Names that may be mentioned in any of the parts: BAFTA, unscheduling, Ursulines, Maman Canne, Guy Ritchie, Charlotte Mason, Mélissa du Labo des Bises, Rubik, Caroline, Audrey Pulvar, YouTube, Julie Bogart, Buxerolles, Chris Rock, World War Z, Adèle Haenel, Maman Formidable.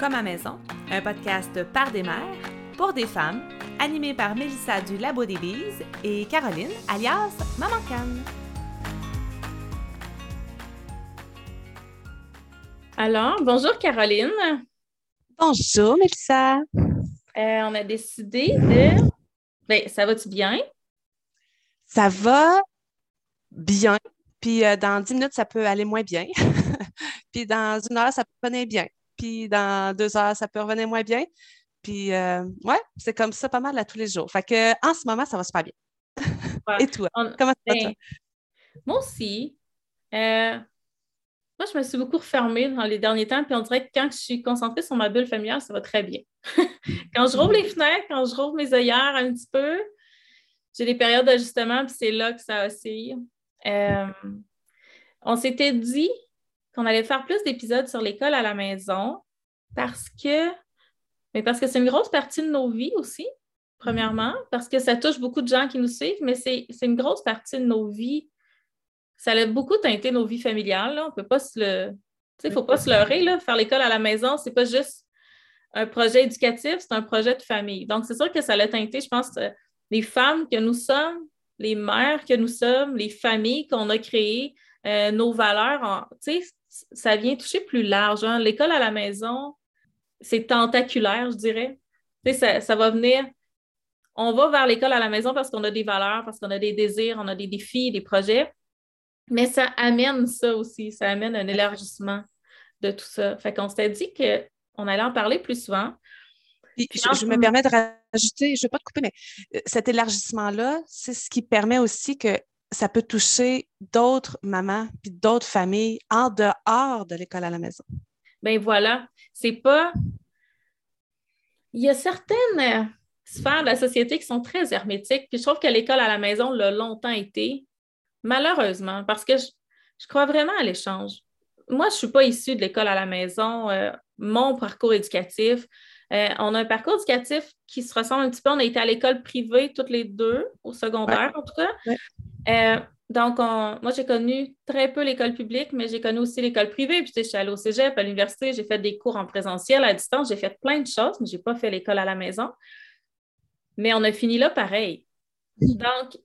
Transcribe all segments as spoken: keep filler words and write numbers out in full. comme à maison, un podcast par des mères, pour des femmes, animé par Mélissa du Labo des Bises et Caroline, alias Maman Canne. Alors, bonjour Caroline. Bonjour Mélissa. Euh, on a décidé de... Ben, ça va-tu bien? Ça va bien. Puis euh, dans dix minutes, ça peut aller moins bien. Puis dans une heure, ça peut revenir bien. Puis dans deux heures, ça peut revenir moins bien. Puis euh, ouais, c'est comme ça pas mal à tous les jours. Fait que en ce moment, ça va super bien. Ouais. Et toi? On... Comment ça va, toi? Moi aussi. Euh, moi, je me suis beaucoup refermée dans les derniers temps. Puis on dirait que quand je suis concentrée sur ma bulle familiale, ça va très bien. Quand je rouvre les fenêtres, quand je rouvre mes œillères un petit peu, j'ai des périodes d'ajustement, puis c'est là que ça oscille. Euh, on s'était dit qu'on allait faire plus d'épisodes sur l'école à la maison parce que, mais parce que c'est une grosse partie de nos vies aussi, premièrement, parce que ça touche beaucoup de gens qui nous suivent, mais c'est, c'est une grosse partie de nos vies. Ça a beaucoup teinté nos vies familiales. Là. On peut pas se le... Tu sais, il ne faut pas se leurrer. Là. Faire l'école à la maison, c'est pas juste un projet éducatif, c'est un projet de famille. Donc, c'est sûr que ça l'a teinté, je pense, les femmes que nous sommes, les mères que nous sommes, les familles qu'on a créées, euh, nos valeurs, en, tu sais, ça vient toucher plus large. Hein. L'école à la maison, c'est tentaculaire, je dirais. Tu sais, ça, ça va venir, on va vers l'école à la maison parce qu'on a des valeurs, parce qu'on a des désirs, on a des défis, des projets, mais ça amène ça aussi, ça amène un élargissement de tout ça. Fait qu'on s'était dit qu'on allait en parler plus souvent. Puis, Puis, je, je me permets de rajouter, je ne vais pas te couper, mais cet élargissement-là, c'est ce qui permet aussi que ça peut toucher d'autres mamans puis d'autres familles en dehors de l'école à la maison. Bien voilà, c'est pas... Il y a certaines sphères de la société qui sont très hermétiques, puis je trouve que l'école à la maison l'a longtemps été, malheureusement, parce que je, je crois vraiment à l'échange. Moi, je ne suis pas issue de l'école à la maison, euh, mon parcours éducatif, Euh, on a un parcours éducatif qui se ressemble un petit peu. On a été à l'école privée toutes les deux, au secondaire ouais. en tout cas. Ouais. Euh, donc, on, moi, j'ai connu très peu l'école publique, mais j'ai connu aussi l'école privée. Puis, je suis allée au cégep, à l'université, j'ai fait des cours en présentiel, à distance. J'ai fait plein de choses, mais je n'ai pas fait l'école à la maison. Mais on a fini là pareil. Donc,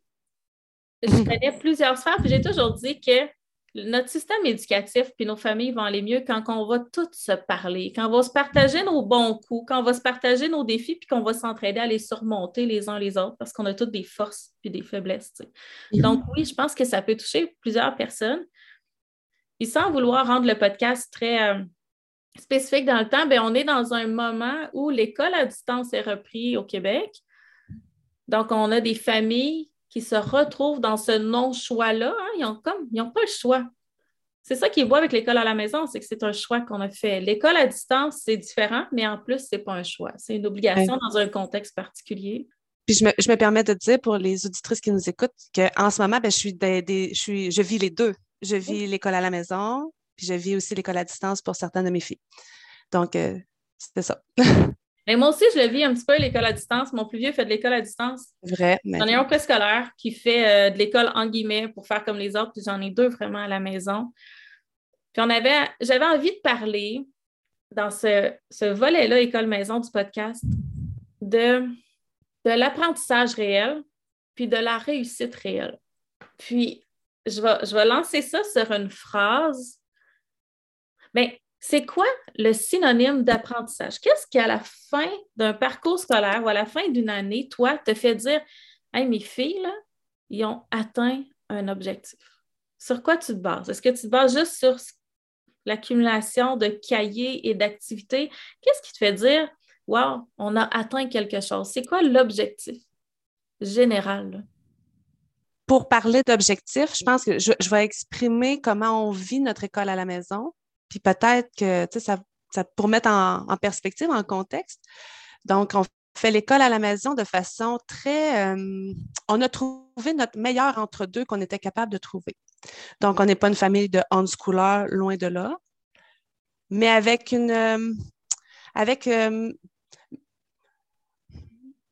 je connais plusieurs sphères. Puis, j'ai toujours dit que notre système éducatif puis nos familles vont aller mieux quand on va toutes se parler, quand on va se partager nos bons coups, quand on va se partager nos défis puis qu'on va s'entraider à les surmonter les uns les autres parce qu'on a toutes des forces puis des faiblesses. Tu sais. Donc oui, je pense que ça peut toucher plusieurs personnes. Et sans vouloir rendre le podcast très euh, spécifique dans le temps, bien, on est dans un moment où l'école à distance est reprise au Québec. Donc, on a des familles qui se retrouvent dans ce non-choix-là, hein, ils n'ont comme, ils n'ont pas le choix. C'est ça qui est beau avec l'école à la maison, c'est que c'est un choix qu'on a fait. L'école à distance, c'est différent, mais en plus, ce n'est pas un choix. C'est une obligation ouais. dans un contexte particulier. Puis je me, je me permets de dire pour les auditrices qui nous écoutent qu'en ce moment, bien, je, suis des, des, je, suis, je vis les deux. Je vis ouais. l'école à la maison, puis je vis aussi l'école à distance pour certaines de mes filles. Donc, euh, c'est ça. Mais moi aussi, je le vis un petit peu, l'école à distance. Mon plus vieux fait de l'école à distance. Vrai. Mais... J'en ai un préscolaire qui fait euh, de l'école en guillemets pour faire comme les autres, puis j'en ai deux vraiment à la maison. Puis on avait, j'avais envie de parler dans ce, ce volet-là, école-maison du podcast, de, de l'apprentissage réel, puis de la réussite réelle. Puis je vais, je vais lancer ça sur une phrase. Bien, c'est quoi le synonyme d'apprentissage? Qu'est-ce qui, à la fin d'un parcours scolaire ou à la fin d'une année, toi, te fait dire « Hey, mes filles, là, ils ont atteint un objectif. » Sur quoi tu te bases? Est-ce que tu te bases juste sur l'accumulation de cahiers et d'activités? Qu'est-ce qui te fait dire « Wow, on a atteint quelque chose. » C'est quoi l'objectif général, là? Pour parler d'objectif, je pense que je, je vais exprimer comment on vit notre école à la maison. Puis peut-être que, tu sais, ça, ça, pour mettre en, en perspective, en contexte, donc on fait l'école à la maison de façon très... Euh, on a trouvé notre meilleur entre-deux qu'on était capable de trouver. Donc, on n'est pas une famille de homeschoolers, loin de là, mais avec une... Euh, avec, euh,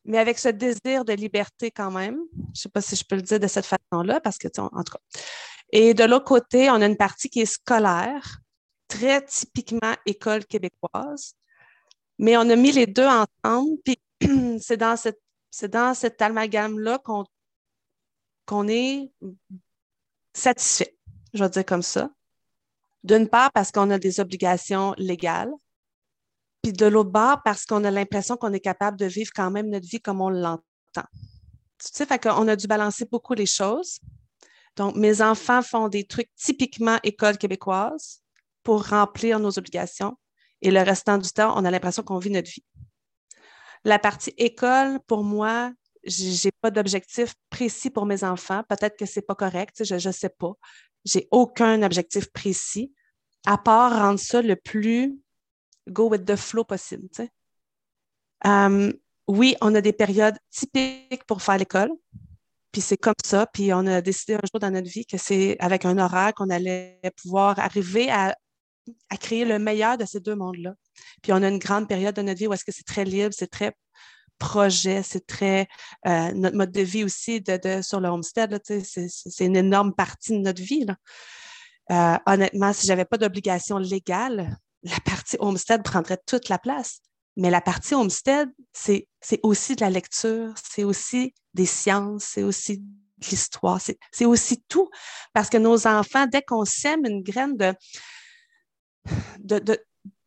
mais avec ce désir de liberté quand même. Je ne sais pas si je peux le dire de cette façon-là, parce que, tu sais, en tout cas. Et de l'autre côté, on a une partie qui est scolaire, très typiquement école québécoise, Mais on a mis les deux ensemble, puis c'est dans cette, c'est dans cet amalgame-là qu'on, qu'on est satisfait, je vais dire comme ça. D'une part, parce qu'on a des obligations légales, puis de l'autre part, parce qu'on a l'impression qu'on est capable de vivre quand même notre vie comme on l'entend. Tu sais, fait qu'on a dû balancer beaucoup les choses. Donc, mes enfants font des trucs typiquement école québécoise pour remplir nos obligations. Et le restant du temps, on a l'impression qu'on vit notre vie. La partie école, pour moi, je n'ai pas d'objectif précis pour mes enfants. Peut-être que ce n'est pas correct, je ne sais pas. Je n'ai aucun objectif précis, à part rendre ça le plus go with the flow possible. Um, oui, on a des périodes typiques pour faire l'école. Puis c'est comme ça. Puis on a décidé un jour dans notre vie que c'est avec un horaire qu'on allait pouvoir arriver à à créer le meilleur de ces deux mondes-là. Puis on a une grande période de notre vie où est-ce que c'est très libre, c'est très projet, c'est très... Euh, notre mode de vie aussi de, de, sur le homestead, là, c'est, c'est une énorme partie de notre vie. Là. Euh, honnêtement, si je n'avais pas d'obligation légale, la partie homestead prendrait toute la place. Mais la partie homestead, c'est, c'est aussi de la lecture, c'est aussi des sciences, c'est aussi de l'histoire, c'est, c'est aussi tout. Parce que nos enfants, dès qu'on sème une graine de... De, de,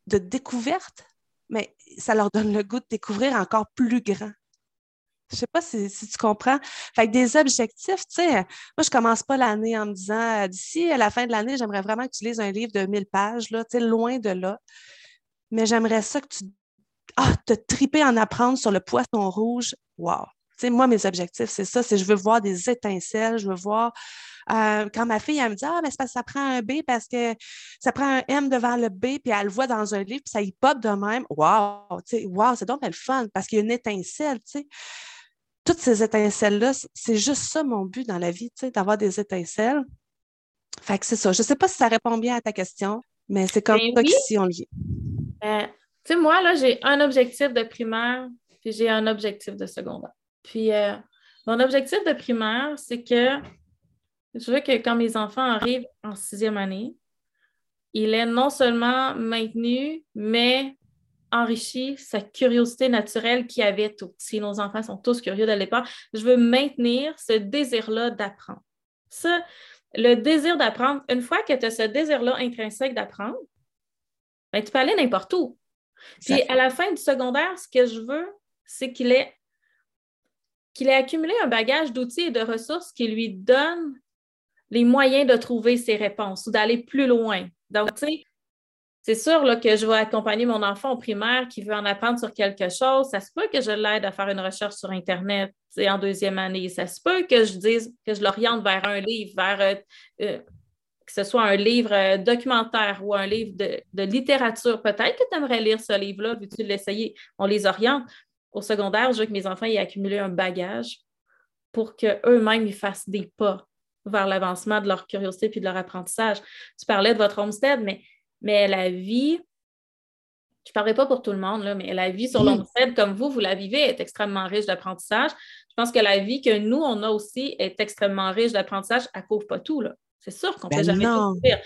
de découverte, mais ça leur donne le goût de découvrir encore plus grand. Je ne sais pas si, si tu comprends. Fait que des objectifs, tu sais, moi, je ne commence pas l'année en me disant, d'ici à la fin de l'année, j'aimerais vraiment que tu lises un livre de mille pages, là, tu sais, loin de là. Mais j'aimerais ça que tu ah, te tripes en apprendre sur le poisson rouge. Wow! Tu sais, moi, mes objectifs, c'est ça, c'est je veux voir des étincelles, je veux voir... Euh, quand ma fille, elle me dit « Ah, mais c'est parce que ça prend un B parce que ça prend un M devant le B, puis elle le voit dans un livre, puis ça y pop de même. Wow! Wow, c'est donc bien le fun, parce qu'il y a une étincelle, tu sais. Toutes ces étincelles-là, c'est juste ça mon but dans la vie, tu sais, d'avoir des étincelles. Fait que c'est ça. Je ne sais pas si ça répond bien à ta question, mais c'est comme mais ça oui. Qu'ici, on le vit. Euh, tu sais, moi, là, j'ai un objectif de primaire, puis j'ai un objectif de secondaire. Puis, euh, mon objectif de primaire, c'est que je veux que quand mes enfants arrivent en sixième année, il est non seulement maintenu, mais enrichi sa curiosité naturelle qu'il avait tout. Si nos enfants sont tous curieux de l'époque, je veux maintenir ce désir-là d'apprendre. Ça, le désir d'apprendre, une fois que tu as ce désir-là intrinsèque d'apprendre, ben, tu peux aller n'importe où. Puis à la fin du secondaire, ce que je veux, c'est qu'il ait, qu'il ait accumulé un bagage d'outils et de ressources qui lui donnent les moyens de trouver ses réponses ou d'aller plus loin. Donc, tu sais, c'est sûr là, que je vais accompagner mon enfant au primaire qui veut en apprendre sur quelque chose. Ça se peut que je l'aide à faire une recherche sur Internet en deuxième année. Ça se peut que je dise que je l'oriente vers un livre, vers euh, euh, que ce soit un livre euh, documentaire ou un livre de, de littérature. Peut-être que tu aimerais lire ce livre-là, veux-tu l'essayer? On les oriente. Au secondaire, je veux que mes enfants aient accumulé un bagage pour qu'eux-mêmes ils fassent des pas vers l'avancement de leur curiosité puis de leur apprentissage. Tu parlais de votre homestead, mais, mais la vie, je ne parlerai pas pour tout le monde, là, mais la vie sur mmh. l'homestead, comme vous, vous la vivez, est extrêmement riche d'apprentissage. Je pense que la vie que nous, on a aussi est extrêmement riche d'apprentissage. Elle ne couvre pas tout, là. C'est sûr qu'on ne ben peut jamais non. tout couvrir.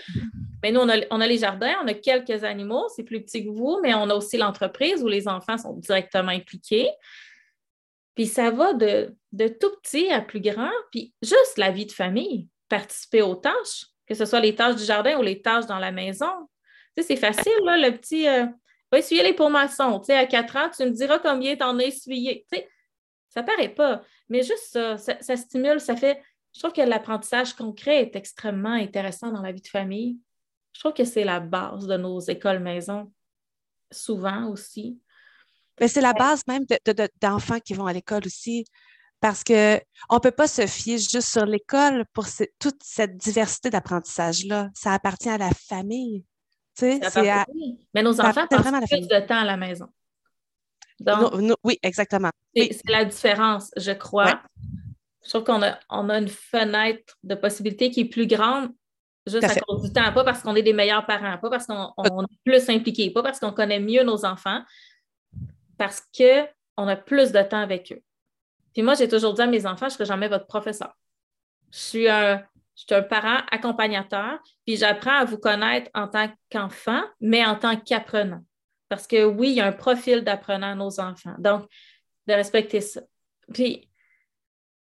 Mais nous, on a, on a les jardins, on a quelques animaux, c'est plus petit que vous, mais on a aussi l'entreprise où les enfants sont directement impliqués. Puis ça va de, de tout petit à plus grand, puis juste la vie de famille, participer aux tâches, que ce soit les tâches du jardin ou les tâches dans la maison. Tu sais, c'est facile, là, le petit euh, « va essuyer les pommaçons ». Tu sais, à quatre ans, tu me diras combien t'en as essuyé. Tu sais, ça paraît pas, mais juste ça, ça, ça stimule, ça fait... Je trouve que l'apprentissage concret est extrêmement intéressant dans la vie de famille. Je trouve que c'est la base de nos écoles maison, souvent aussi. Mais c'est la base même de, de, de, d'enfants qui vont à l'école aussi, parce qu'on ne peut pas se fier juste sur l'école pour ce, toute cette diversité d'apprentissage-là. Ça appartient à la famille. Tu sais, c'est à... Mais nos enfants passent plus de temps à la maison. Donc, non, non, oui, exactement. C'est, oui. c'est la différence, je crois. Ouais. Je trouve qu'on a, on a une fenêtre de possibilités qui est plus grande juste à cause du temps, pas parce qu'on est des meilleurs parents, pas parce qu'on on est plus impliqués, pas parce qu'on connaît mieux nos enfants, parce qu'on a plus de temps avec eux. Puis moi, j'ai toujours dit à mes enfants, je ne serai jamais votre professeur. Je suis un, je suis un parent accompagnateur, puis j'apprends à vous connaître en tant qu'enfant, mais en tant qu'apprenant. Parce que oui, il y a un profil d'apprenant à nos enfants. Donc, de respecter ça. Puis,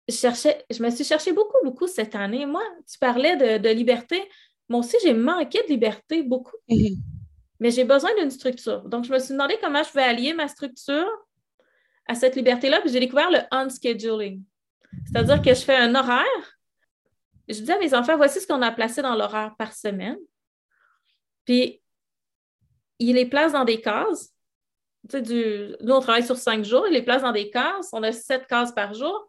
je, cherchais, je me suis cherchée beaucoup, beaucoup cette année. Moi, tu parlais de, de liberté. Moi aussi, j'ai manqué de liberté beaucoup. Mm-hmm. Mais j'ai besoin d'une structure. Donc, je me suis demandé comment je vais allier ma structure à cette liberté-là. Puis, j'ai découvert le « unscheduling ». C'est-à-dire que je fais un horaire. Je dis à mes enfants, voici ce qu'on a placé dans l'horaire par semaine. Puis, ils les placent dans des cases. Tu sais, du... Nous, on travaille sur cinq jours. Ils les placent dans des cases. On a sept cases par jour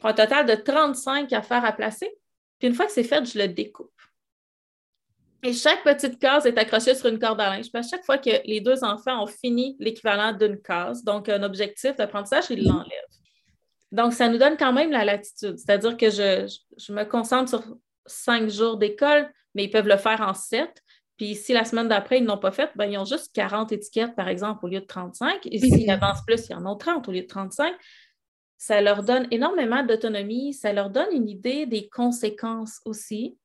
pour un total de trente-cinq affaires à placer. Puis, une fois que c'est fait, je le découpe. Et chaque petite case est accrochée sur une corde à linge. Puis, à chaque fois que les deux enfants ont fini l'équivalent d'une case, donc un objectif d'apprentissage, ils l'enlèvent. Donc, ça nous donne quand même la latitude. C'est-à-dire que je, je me concentre sur cinq jours d'école, mais ils peuvent le faire en sept. Puis si la semaine d'après, ils ne l'ont pas fait, ben, ils ont juste quarante étiquettes, par exemple, au lieu de trente-cinq. Et s'ils avancent plus, ils en ont trente au lieu de trente-cinq. Ça leur donne énormément d'autonomie. Ça leur donne une idée des conséquences aussi.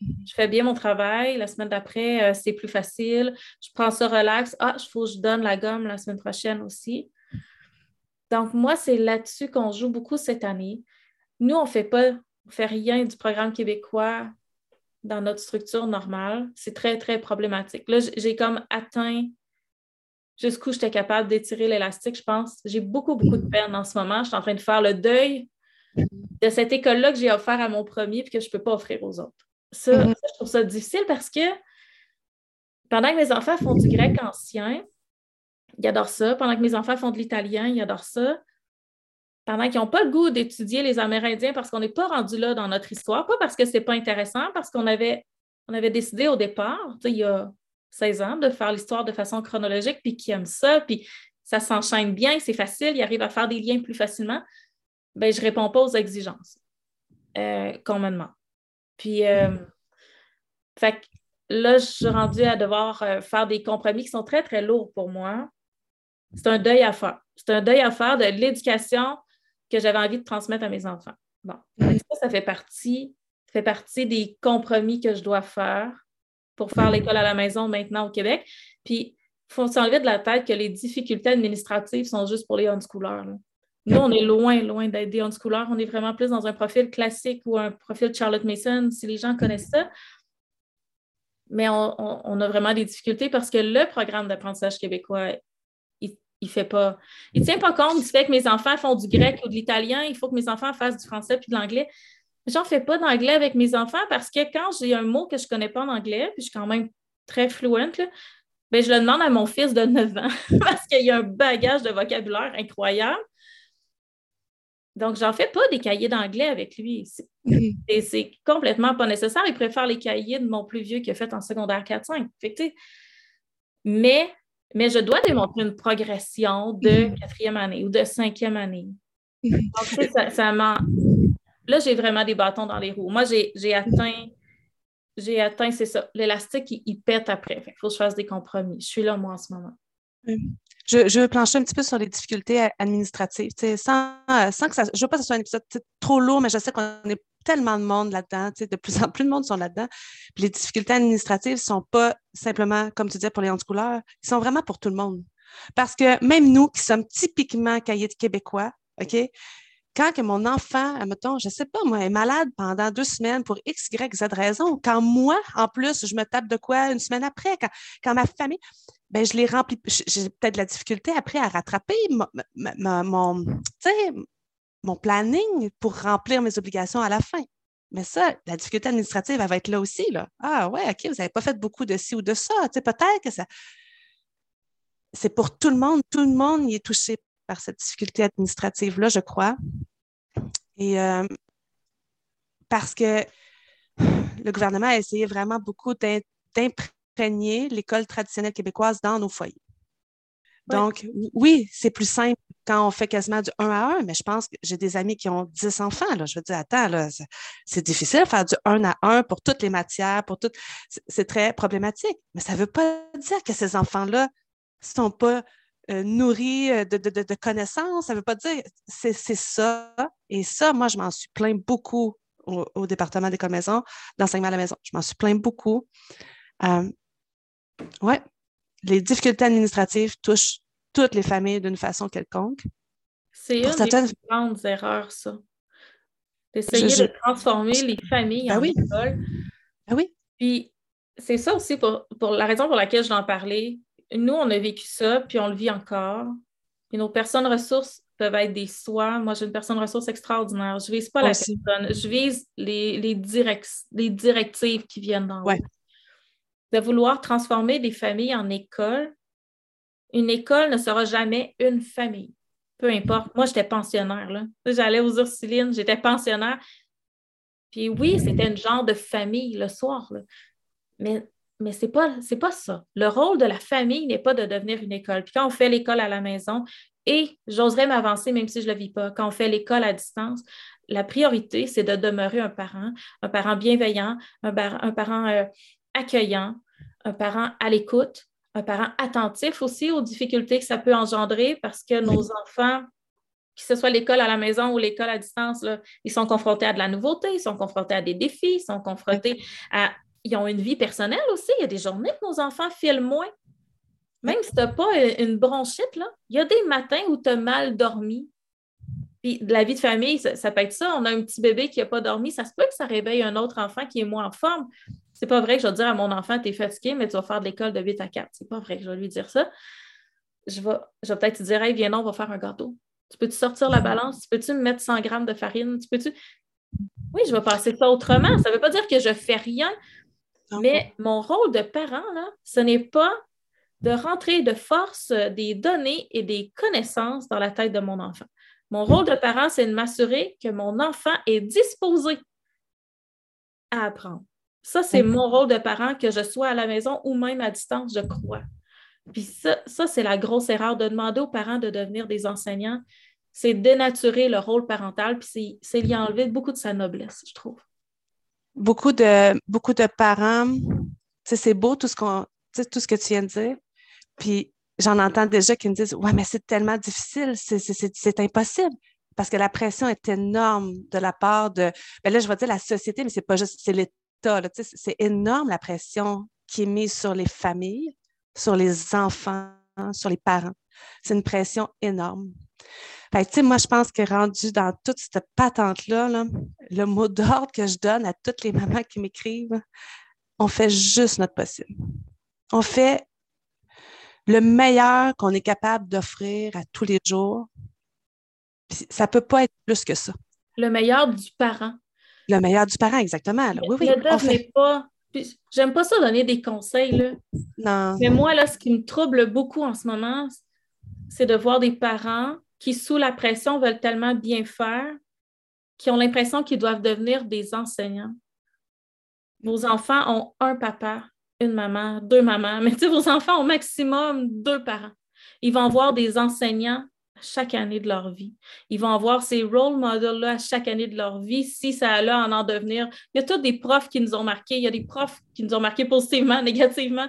Je fais bien mon travail. La semaine d'après, euh, c'est plus facile. Je prends ça relax. Ah, il faut que je donne la gomme la semaine prochaine aussi. Donc, moi, c'est là-dessus qu'on joue beaucoup cette année. Nous, on ne fait pas, on fait rien du programme québécois dans notre structure normale. C'est très, très problématique. Là, j'ai comme atteint jusqu'où j'étais capable d'étirer l'élastique, je pense. J'ai beaucoup, beaucoup de peine en ce moment. Je suis en train de faire le deuil de cette école-là que j'ai offert à mon premier et que je ne peux pas offrir aux autres. Ça, mm-hmm. ça, je trouve ça difficile parce que pendant que mes enfants font du grec ancien, ils adorent ça. Pendant que mes enfants font de l'italien, ils adorent ça. Pendant qu'ils n'ont pas le goût d'étudier les Amérindiens parce qu'on n'est pas rendu là dans notre histoire, pas parce que ce n'est pas intéressant, parce qu'on avait, on avait décidé au départ, il y a seize ans, de faire l'histoire de façon chronologique, puis qu'ils aiment ça, puis ça s'enchaîne bien, c'est facile, ils arrivent à faire des liens plus facilement. Ben, je ne réponds pas aux exigences euh, qu'on me demande. Puis, euh, fait que là, je suis rendue à devoir euh, faire des compromis qui sont très, très lourds pour moi. C'est un deuil à faire. C'est un deuil à faire de l'éducation que j'avais envie de transmettre à mes enfants. Bon, ça, ça fait partie, ça fait partie des compromis que je dois faire pour faire l'école à la maison maintenant au Québec. Puis, il faut s'enlever de la tête que les difficultés administratives sont juste pour les homeschoolers. Là. Nous, on est loin, loin d'être des homeschoolers. On est vraiment plus dans un profil classique ou un profil Charlotte Mason, si les gens connaissent ça. Mais on, on, on a vraiment des difficultés parce que le programme d'apprentissage québécois Il fait pas. Il ne tient pas compte du fait que mes enfants font du grec ou de l'italien. Il faut que mes enfants fassent du français puis de l'anglais. J'en fais pas d'anglais avec mes enfants parce que quand j'ai un mot que je ne connais pas en anglais, puis je suis quand même très fluente, là, ben je le demande à mon fils de neuf ans parce qu'il y a un bagage de vocabulaire incroyable. Donc, j'en fais pas des cahiers d'anglais avec lui. C'est, c'est, c'est complètement pas nécessaire. Il préfère les cahiers de mon plus vieux qu'il a fait en secondaire quatre cinq. Fait que, mais... Mais je dois démontrer une progression de quatrième année ou de cinquième année. Donc, ça, ça m'en... Là, j'ai vraiment des bâtons dans les roues. Moi, j'ai, j'ai atteint, j'ai atteint, c'est ça, l'élastique, il, il pète après. Il faut que je fasse des compromis. Je suis là, moi, en ce moment. Je, je veux plancher un petit peu sur les difficultés administratives. Sans, sans que ça, je ne veux pas que ce soit un épisode trop lourd, mais je sais qu'on est tellement de monde là-dedans, de plus en plus de monde sont là-dedans. Puis les difficultés administratives ne sont pas simplement, comme tu disais, pour les homeschoolers, ils sont vraiment pour tout le monde. Parce que même nous, qui sommes typiquement cahiers de Québécois, OK, quand que mon enfant, admettons, je ne sais pas, moi, est malade pendant deux semaines pour X, Y, Z raison, quand moi, en plus, je me tape de quoi une semaine après, quand, quand ma famille, bien, je les remplis, j'ai peut-être de la difficulté après à rattraper mon, mon, mon tu sais, mon planning pour remplir mes obligations à la fin. Mais ça, la difficulté administrative, elle va être là aussi. Là. Ah ouais, OK, vous n'avez pas fait beaucoup de ci ou de ça. Tu sais, peut-être que ça... C'est pour tout le monde. Tout le monde y est touché par cette difficulté administrative-là, je crois. Et euh, parce que le gouvernement a essayé vraiment beaucoup d'imprégner l'école traditionnelle québécoise dans nos foyers. Donc, oui, c'est plus simple quand on fait quasiment du un à un, mais je pense que j'ai des amis qui ont dix enfants. Là. Je veux dire, attends, là, c'est, c'est difficile de faire du un à un pour toutes les matières, pour toutes. C'est, c'est très problématique. Mais ça ne veut pas dire que ces enfants-là ne sont pas euh, nourris de, de, de, de connaissances. Ça ne veut pas dire c'est, c'est ça. Et ça, moi, je m'en suis plaint beaucoup au, au département d'école maison, d'enseignement à la maison. Je m'en suis plaint beaucoup. Euh, oui. les difficultés administratives touchent toutes les familles d'une façon quelconque. C'est une certaines... des grandes erreurs, ça. D'essayer je, je... de transformer les familles ben en oui. école. Ben oui. Puis c'est ça aussi pour, pour la raison pour laquelle je l'en parlais. Nous, on a vécu ça, puis on le vit encore. Puis nos personnes ressources peuvent être des soins. Moi, j'ai une personne ressource extraordinaire. Je ne vise pas aussi. la personne. Je vise les, les, direct, les directives qui viennent d'en haut. Ouais. De vouloir transformer des familles en école, une école ne sera jamais une famille. Peu importe. Moi, j'étais pensionnaire, là. J'allais aux Ursulines, j'étais pensionnaire. Puis oui, c'était une genre de famille le soir, là. Mais, mais c'est pas, c'est pas ça. Le rôle de la famille n'est pas de devenir une école. Puis quand on fait l'école à la maison, et j'oserais m'avancer, même si je ne le vis pas, quand on fait l'école à distance, la priorité, c'est de demeurer un parent, un parent bienveillant, un, bar, un parent euh, accueillant, un parent à l'écoute, un parent attentif aussi aux difficultés que ça peut engendrer parce que nos enfants, que ce soit l'école à la maison ou l'école à distance, là, ils sont confrontés à de la nouveauté, ils sont confrontés à des défis, ils sont confrontés à... Ils ont une vie personnelle aussi. Il y a des journées que nos enfants filent moins. Même si tu n'as pas une bronchite, là, il y a des matins où tu as mal dormi. Puis de la vie de famille, ça, ça peut être ça. On a un petit bébé qui n'a pas dormi. Ça se peut que ça réveille un autre enfant qui est moins en forme. C'est pas vrai que je vais dire à mon enfant, tu es fatigué, mais tu vas faire de l'école de huit à quatre. C'est pas vrai que je vais lui dire ça. Je vais, je vais peut-être te dire, hey, viens, non, on va faire un gâteau. Tu peux-tu sortir la balance? Tu peux-tu me mettre cent grammes de farine? Tu peux-tu. Oui, je vais passer ça autrement. Ça ne veut pas dire que je fais rien, mais mon rôle de parent, là, ce n'est pas de rentrer de force des données et des connaissances dans la tête de mon enfant. Mon rôle de parent, c'est de m'assurer que mon enfant est disposé à apprendre. Ça, c'est mon rôle de parent, que je sois à la maison ou même à distance, je crois. Puis ça, ça c'est la grosse erreur de demander aux parents de devenir des enseignants. C'est dénaturer le rôle parental, puis c'est, c'est lui enlever beaucoup de sa noblesse, je trouve. Beaucoup de, beaucoup de parents, c'est beau tout ce, qu'on, tout ce que tu viens de dire, puis j'en entends déjà qui me disent « Ouais, mais c'est tellement difficile, c'est, c'est, c'est, c'est impossible ». Parce que la pression est énorme de la part de, bien là, je vais dire la société, mais c'est pas juste, c'est l'État. C'est énorme la pression qui est mise sur les familles, sur les enfants, sur les parents. C'est une pression énorme. Fait que, moi, je pense que rendu dans toute cette patente-là, là, le mot d'ordre que je donne à toutes les mamans qui m'écrivent, on fait juste notre possible. On fait le meilleur qu'on est capable d'offrir à tous les jours. Puis ça ne peut pas être plus que ça. Le meilleur du parent. Le meilleur du parent, exactement. Là. Oui, oui. Le dogme n'est pas... Puis, j'aime pas ça donner des conseils, là. Non. Mais moi, là, ce qui me trouble beaucoup en ce moment, c'est de voir des parents qui, sous la pression, veulent tellement bien faire, qui ont l'impression qu'ils doivent devenir des enseignants. Vos enfants ont un papa, une maman, deux mamans. Mais tu sais, vos enfants ont au maximum deux parents. Ils vont voir des enseignants chaque année de leur vie. Ils vont avoir ces role models-là à chaque année de leur vie, si ça a là en en devenir. Il y a tous des profs qui nous ont marqués, il y a des profs qui nous ont marqués positivement, négativement.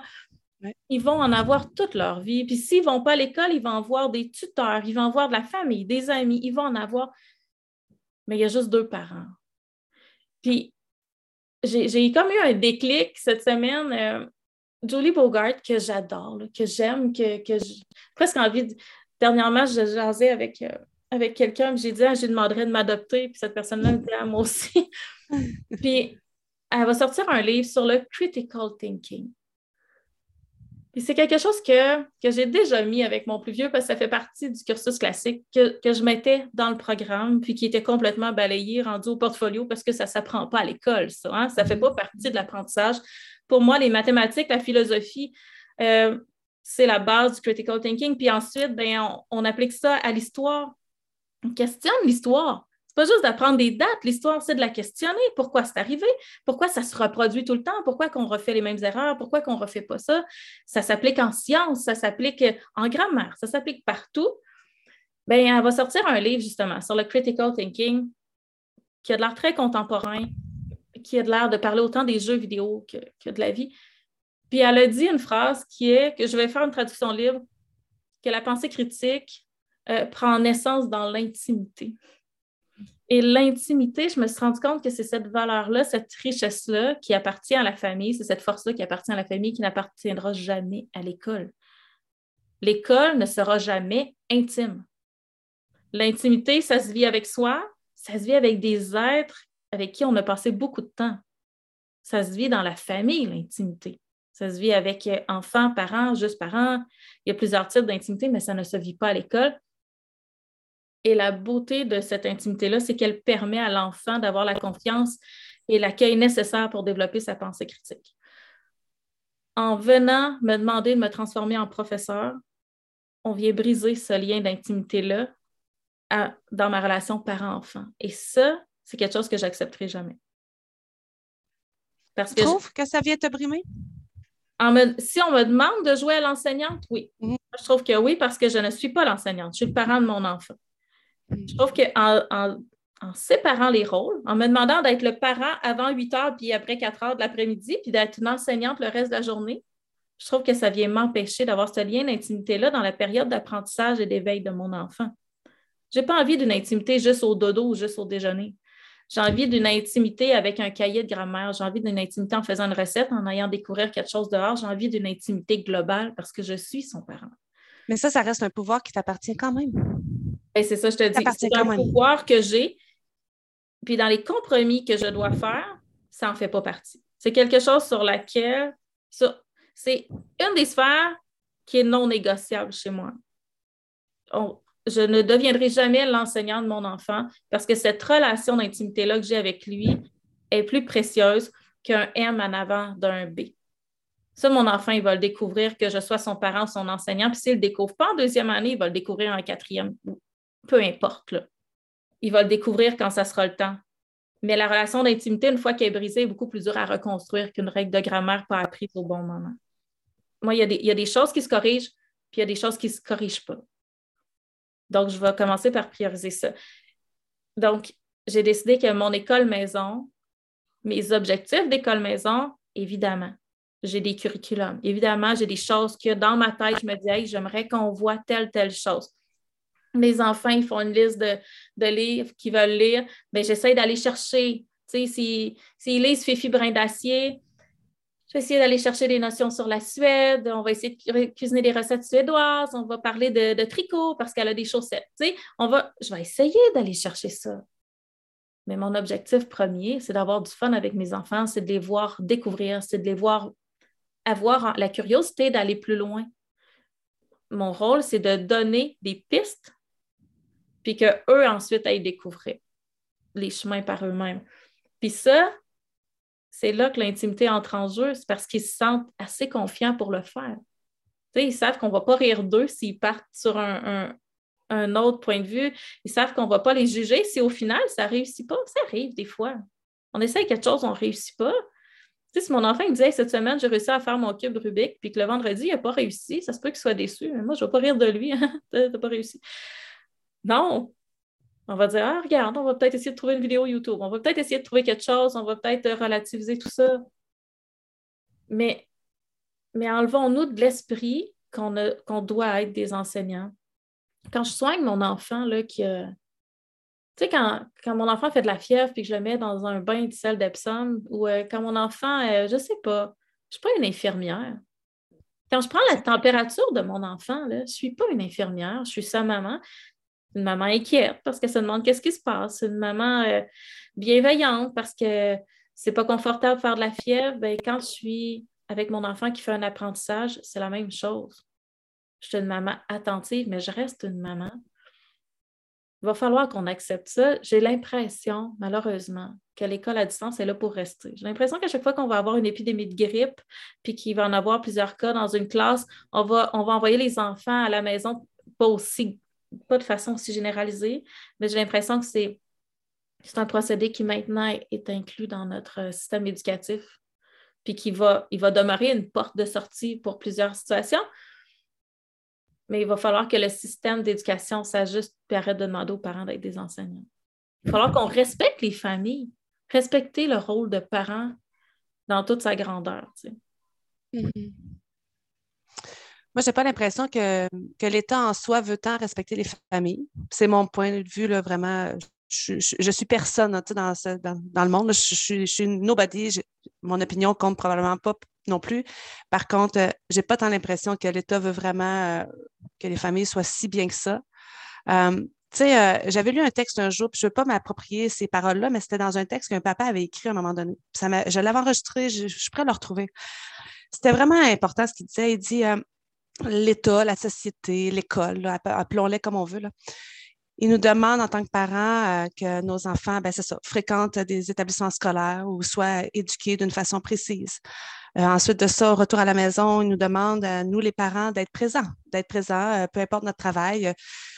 Ouais. Ils vont en avoir toute leur vie. Puis s'ils ne vont pas à l'école, ils vont avoir des tuteurs, ils vont avoir de la famille, des amis, ils vont en avoir. Mais il y a juste deux parents. Puis j'ai, j'ai comme eu un déclic cette semaine. Euh, Julie Bogart, que j'adore, là, que j'aime, que, que j'ai presque envie de... Dernièrement, je jasais avec, euh, avec quelqu'un, puis j'ai dit, ah, je lui demanderais de m'adopter, puis cette personne-là me dit, ah, moi aussi. Puis elle va sortir un livre sur le critical thinking. Puis c'est quelque chose que, que j'ai déjà mis avec mon plus vieux, parce que ça fait partie du cursus classique que, que je mettais dans le programme, puis qui était complètement balayé, rendu au portfolio, parce que ça ne s'apprend pas à l'école, ça. Hein? Ça ne fait pas partie de l'apprentissage. Pour moi, les mathématiques, la philosophie, euh, c'est la base du critical thinking. Puis ensuite, bien, on, on applique ça à l'histoire. On questionne l'histoire. C'est pas juste d'apprendre des dates. L'histoire, c'est de la questionner. Pourquoi c'est arrivé? Pourquoi ça se reproduit tout le temps? Pourquoi qu'on refait les mêmes erreurs? Pourquoi qu'on refait pas ça? Ça s'applique en sciences, ça s'applique en grammaire, ça s'applique partout. Bien, elle va sortir un livre, justement, sur le critical thinking qui a de l'air très contemporain, qui a de l'air de parler autant des jeux vidéo que, que de la vie. Puis elle a dit une phrase qui est, que je vais faire une traduction libre, que la pensée critique euh, prend naissance dans l'intimité. Et l'intimité, je me suis rendu compte que c'est cette valeur-là, cette richesse-là qui appartient à la famille, c'est cette force-là qui appartient à la famille qui n'appartiendra jamais à l'école. L'école ne sera jamais intime. L'intimité, ça se vit avec soi, ça se vit avec des êtres avec qui on a passé beaucoup de temps. Ça se vit dans la famille, l'intimité. Ça se vit avec enfants, parents, juste parents. Il y a plusieurs types d'intimité, mais ça ne se vit pas à l'école. Et la beauté de cette intimité-là, c'est qu'elle permet à l'enfant d'avoir la confiance et l'accueil nécessaire pour développer sa pensée critique. En venant me demander de me transformer en professeur, on vient briser ce lien d'intimité-là à, dans ma relation parent-enfant. Et ça, c'est quelque chose que je n'accepterai jamais. Parce que tu trouves que ça vient te brimer? En me, si on me demande de jouer à l'enseignante, oui. Mm-hmm. Je trouve que oui, parce que je ne suis pas l'enseignante. Je suis le parent de mon enfant. Mm-hmm. Je trouve qu'en en, en séparant les rôles, en me demandant d'être le parent avant huit heures puis après quatre heures de l'après-midi, puis d'être une enseignante le reste de la journée, je trouve que ça vient m'empêcher d'avoir ce lien d'intimité-là dans la période d'apprentissage et d'éveil de mon enfant. Je n'ai pas envie d'une intimité juste au dodo ou juste au déjeuner. J'ai envie d'une intimité avec un cahier de grammaire. J'ai envie d'une intimité en faisant une recette, en ayant découvert quelque chose dehors. J'ai envie d'une intimité globale parce que je suis son parent. Mais ça, ça reste un pouvoir qui t'appartient quand même. Et c'est ça, je te dis. C'est un pouvoir que j'ai. Puis dans les compromis que je dois faire, ça n'en fait pas partie. C'est quelque chose sur laquelle... Sur, c'est une des sphères qui est non négociable chez moi. On, Je ne deviendrai jamais l'enseignant de mon enfant parce que cette relation d'intimité-là que j'ai avec lui est plus précieuse qu'un M en avant d'un B. Ça, mon enfant, il va le découvrir, que je sois son parent ou son enseignant, puis s'il ne le découvre pas en deuxième année, il va le découvrir en quatrième, peu importe, là. Il va le découvrir quand ça sera le temps. Mais la relation d'intimité, une fois qu'elle est brisée, est beaucoup plus dure à reconstruire qu'une règle de grammaire pas apprise au bon moment. Moi, il y a des, il y a des choses qui se corrigent, puis il y a des choses qui ne se corrigent pas. Donc, je vais commencer par prioriser ça. Donc, j'ai décidé que mon école maison, mes objectifs d'école maison, évidemment, j'ai des curriculums. Évidemment, j'ai des choses que dans ma tête, je me dis, hey, j'aimerais qu'on voit telle, telle chose. Mes enfants, ils font une liste de, de livres qu'ils veulent lire. Bien, j'essaie d'aller chercher. Tu sais, s'ils si, si lisent Fifi Brin d'Acier, je vais essayer d'aller chercher des notions sur la Suède, on va essayer de cuisiner des recettes suédoises, on va parler de, de tricot parce qu'elle a des chaussettes. Tu sais, on va, je vais essayer d'aller chercher ça. Mais mon objectif premier, c'est d'avoir du fun avec mes enfants, c'est de les voir découvrir, c'est de les voir avoir la curiosité d'aller plus loin. Mon rôle, c'est de donner des pistes puis qu'eux, ensuite, aillent découvrir les chemins par eux-mêmes. Puis ça... c'est là que l'intimité entre en jeu, c'est parce qu'ils se sentent assez confiants pour le faire. T'sais, ils savent qu'on ne va pas rire d'eux s'ils partent sur un, un, un autre point de vue. Ils savent qu'on ne va pas les juger si au final, ça ne réussit pas. Ça arrive des fois. On essaie quelque chose, on ne réussit pas. T'sais, si mon enfant me disait hey, « cette semaine, j'ai réussi à faire mon cube Rubik, puis que le vendredi, il n'a pas réussi », ça se peut qu'il soit déçu. Moi, je ne vais pas rire de lui. Hein? « T'as pas réussi. » Non! On va dire, ah, regarde, on va peut-être essayer de trouver une vidéo YouTube, on va peut-être essayer de trouver quelque chose, on va peut-être relativiser tout ça. Mais, mais enlevons-nous de l'esprit qu'on a, qu'on doit être des enseignants. Quand je soigne mon enfant, là, qui euh, tu sais, quand, quand mon enfant fait de la fièvre et que je le mets dans un bain de sel d'Epsom, ou euh, quand mon enfant, euh, je ne sais pas, je ne suis pas une infirmière. Quand je prends la température de mon enfant, là, je ne suis pas une infirmière, je suis sa maman. Une maman inquiète parce qu'elle se demande qu'est-ce qui se passe. Une maman euh, bienveillante parce que c'est pas confortable de faire de la fièvre. Bien, quand je suis avec mon enfant qui fait un apprentissage, c'est la même chose. Je suis une maman attentive, mais je reste une maman. Il va falloir qu'on accepte ça. J'ai l'impression, malheureusement, que l'école à distance est là pour rester. J'ai l'impression qu'à chaque fois qu'on va avoir une épidémie de grippe puis qu'il va en avoir plusieurs cas dans une classe, on va, on va envoyer les enfants à la maison pas aussi pas de façon aussi généralisée, mais j'ai l'impression que c'est, c'est un procédé qui maintenant est inclus dans notre système éducatif, puis qui va, il va demeurer une porte de sortie pour plusieurs situations, mais il va falloir que le système d'éducation s'ajuste et arrête de demander aux parents d'être des enseignants. Il va falloir qu'on respecte les familles, respecter le rôle de parent dans toute sa grandeur. Tu sais. Mm-hmm. Moi, je n'ai pas l'impression que, que l'État en soi veut tant respecter les familles. C'est mon point de vue, là, vraiment. Je, je, je suis personne, hein, tu sais, dans, ce, dans, dans le monde. Là, je, je, je suis nobody. Je, mon opinion compte probablement pas non plus. Par contre, euh, j'ai pas tant l'impression que l'État veut vraiment euh, que les familles soient si bien que ça. Euh, tu sais, euh, j'avais lu un texte un jour, puis je ne veux pas m'approprier ces paroles-là, mais c'était dans un texte qu'un papa avait écrit à un moment donné. Ça m'a, je l'avais enregistré, je, je suis prête à le retrouver. C'était vraiment important ce qu'il disait. Il dit euh, l'État, la société, l'école, là, appelons-les comme on veut, là. Ils nous demandent en tant que parents euh, que nos enfants, ben c'est ça, fréquentent des établissements scolaires ou soient éduqués d'une façon précise. Euh, ensuite de ça, au retour à la maison, ils nous demandent, euh, nous les parents, d'être présents, d'être présents, euh, peu importe notre travail,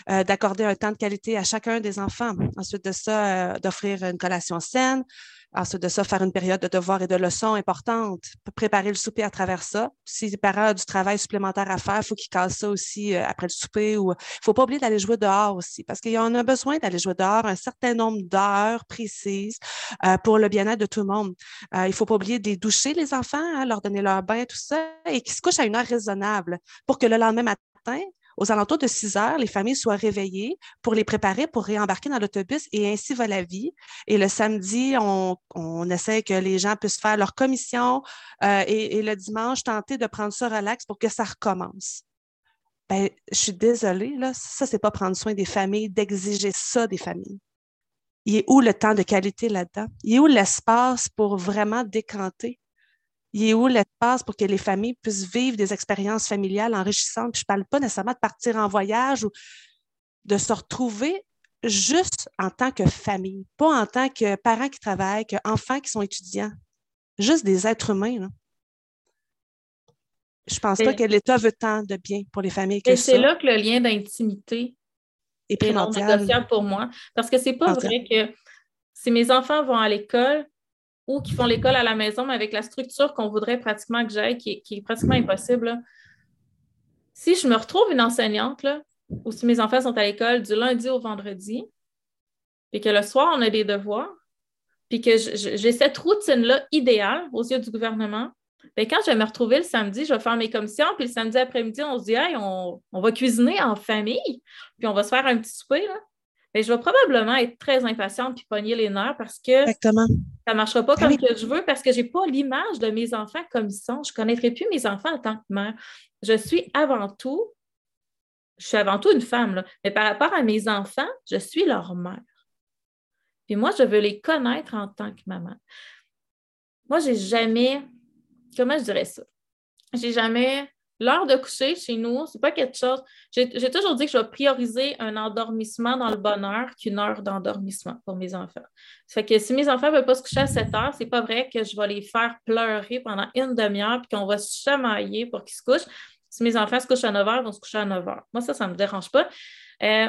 euh, d'accorder un temps de qualité à chacun des enfants. Ensuite de ça, euh, d'offrir une collation saine. Ensuite de ça, faire une période de devoirs et de leçons importantes, préparer le souper à travers ça. Si les parents ont du travail supplémentaire à faire, il faut qu'ils cassent ça aussi après le souper. Ou il ne faut pas oublier d'aller jouer dehors aussi, parce qu'il y en a besoin d'aller jouer dehors un certain nombre d'heures précises euh, pour le bien-être de tout le monde. Euh, il ne faut pas oublier de doucher les enfants, hein, leur donner leur bain, tout ça, et qu'ils se couchent à une heure raisonnable pour que le lendemain matin, aux alentours de six heures, les familles soient réveillées pour les préparer, pour réembarquer dans l'autobus, et ainsi va la vie. Et le samedi, on, on essaie que les gens puissent faire leur commission euh, et, et le dimanche, tenter de prendre ça relax pour que ça recommence. Ben, je suis désolée, là, ça, c'est pas prendre soin des familles, d'exiger ça des familles. Il est où le temps de qualité là-dedans? Il est où l'espace pour vraiment décanter? Il est où l'espace pour que les familles puissent vivre des expériences familiales enrichissantes? Puis je ne parle pas nécessairement de partir en voyage ou de se retrouver juste en tant que famille, pas en tant que parents qui travaillent, qu'enfants qui sont étudiants, juste des êtres humains, là. Je ne pense et, pas que l'État veut tant de bien pour les familles que et ça. Et c'est là que le lien d'intimité est primordial pour moi, parce que ce n'est pas vrai que si mes enfants vont à l'école, ou qui font l'école à la maison, mais avec la structure qu'on voudrait pratiquement que j'aille, qui est, qui est pratiquement impossible, là. Si je me retrouve une enseignante, là, ou si mes enfants sont à l'école du lundi au vendredi, puis que le soir, on a des devoirs, puis que je, je, j'ai cette routine-là idéale aux yeux du gouvernement, bien, quand je vais me retrouver le samedi, je vais faire mes commissions, puis le samedi après-midi, on se dit « Hey, on, on va cuisiner en famille, puis on va se faire un petit souper, là. » Bien, je vais probablement être très impatiente puis pogner les nerfs parce que Exactement. ça ne marchera pas comme oui. que je veux, parce que je n'ai pas l'image de mes enfants comme ils sont. Je ne connaîtrai plus mes enfants en tant que mère. Je suis avant tout, je suis avant tout une femme, là. Mais par rapport à mes enfants, je suis leur mère. Puis moi, je veux les connaître en tant que maman. Moi, j'ai jamais, comment je dirais ça? J'ai jamais... L'heure de coucher chez nous, c'est pas quelque chose... J'ai, j'ai toujours dit que je vais prioriser un endormissement dans le bonheur qu'une heure d'endormissement pour mes enfants. Ça fait que si mes enfants ne veulent pas se coucher à sept heures, c'est pas vrai que je vais les faire pleurer pendant une demi-heure puis qu'on va se chamailler pour qu'ils se couchent. Si mes enfants se couchent à neuf heures, ils vont se coucher à neuf heures. Moi, ça, ça ne me dérange pas. Euh,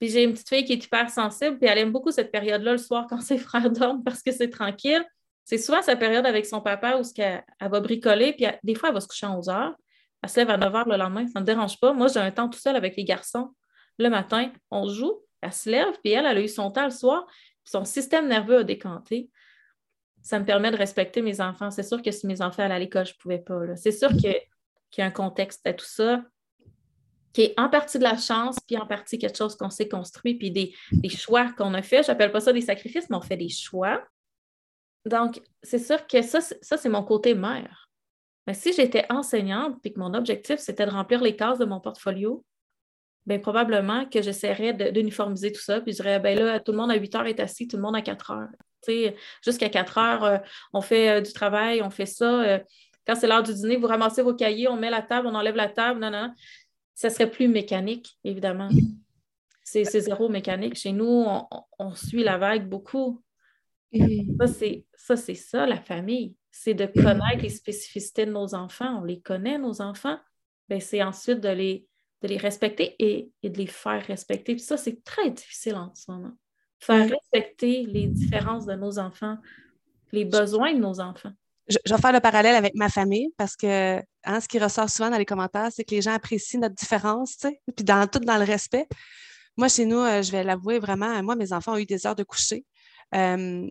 puis j'ai une petite fille qui est hyper sensible puis elle aime beaucoup cette période-là le soir quand ses frères dorment parce que c'est tranquille. C'est souvent sa période avec son papa où elle, elle va bricoler puis elle, des fois, elle va se coucher à onze heures. Elle se lève à neuf heures le lendemain, ça ne me dérange pas. Moi, j'ai un temps tout seul avec les garçons. Le matin, on joue, elle se lève, puis elle, elle a eu son temps le soir, puis son système nerveux a décanté. Ça me permet de respecter mes enfants. C'est sûr que si mes enfants allaient à l'école, je ne pouvais pas, là. C'est sûr que, qu'il y a un contexte à tout ça qui est en partie de la chance, puis en partie quelque chose qu'on s'est construit, puis des, des choix qu'on a faits. Je n'appelle pas ça des sacrifices, mais on fait des choix. Donc, c'est sûr que ça, c'est, ça, c'est mon côté mère. Mais si j'étais enseignante et que mon objectif, c'était de remplir les cases de mon portfolio, bien, probablement que j'essaierais de, d'uniformiser tout ça. Puis je dirais, bien là, tout le monde à huit heures est assis, tout le monde à quatre heures. Tu sais, jusqu'à quatre heures, euh, on fait euh, du travail, on fait ça. Euh, quand c'est l'heure du dîner, vous ramassez vos cahiers, on met la table, on enlève la table. Non, non. Ça serait plus mécanique, évidemment. C'est, c'est zéro mécanique. Chez nous, on, on suit la vague beaucoup. Ça c'est, ça, c'est ça, la famille. C'est de connaître les spécificités de nos enfants. On les connaît, nos enfants. Bien, c'est ensuite de les, de les respecter et, et de les faire respecter. Puis ça, c'est très difficile en ce moment. Faire respecter les différences de nos enfants, les besoins de nos enfants. Je, je vais faire le parallèle avec ma famille parce que hein, ce qui ressort souvent dans les commentaires, c'est que les gens apprécient notre différence, tu sais, puis dans, tout dans le respect. Moi, chez nous, je vais l'avouer vraiment, moi, mes enfants ont eu des heures de coucher. Euh,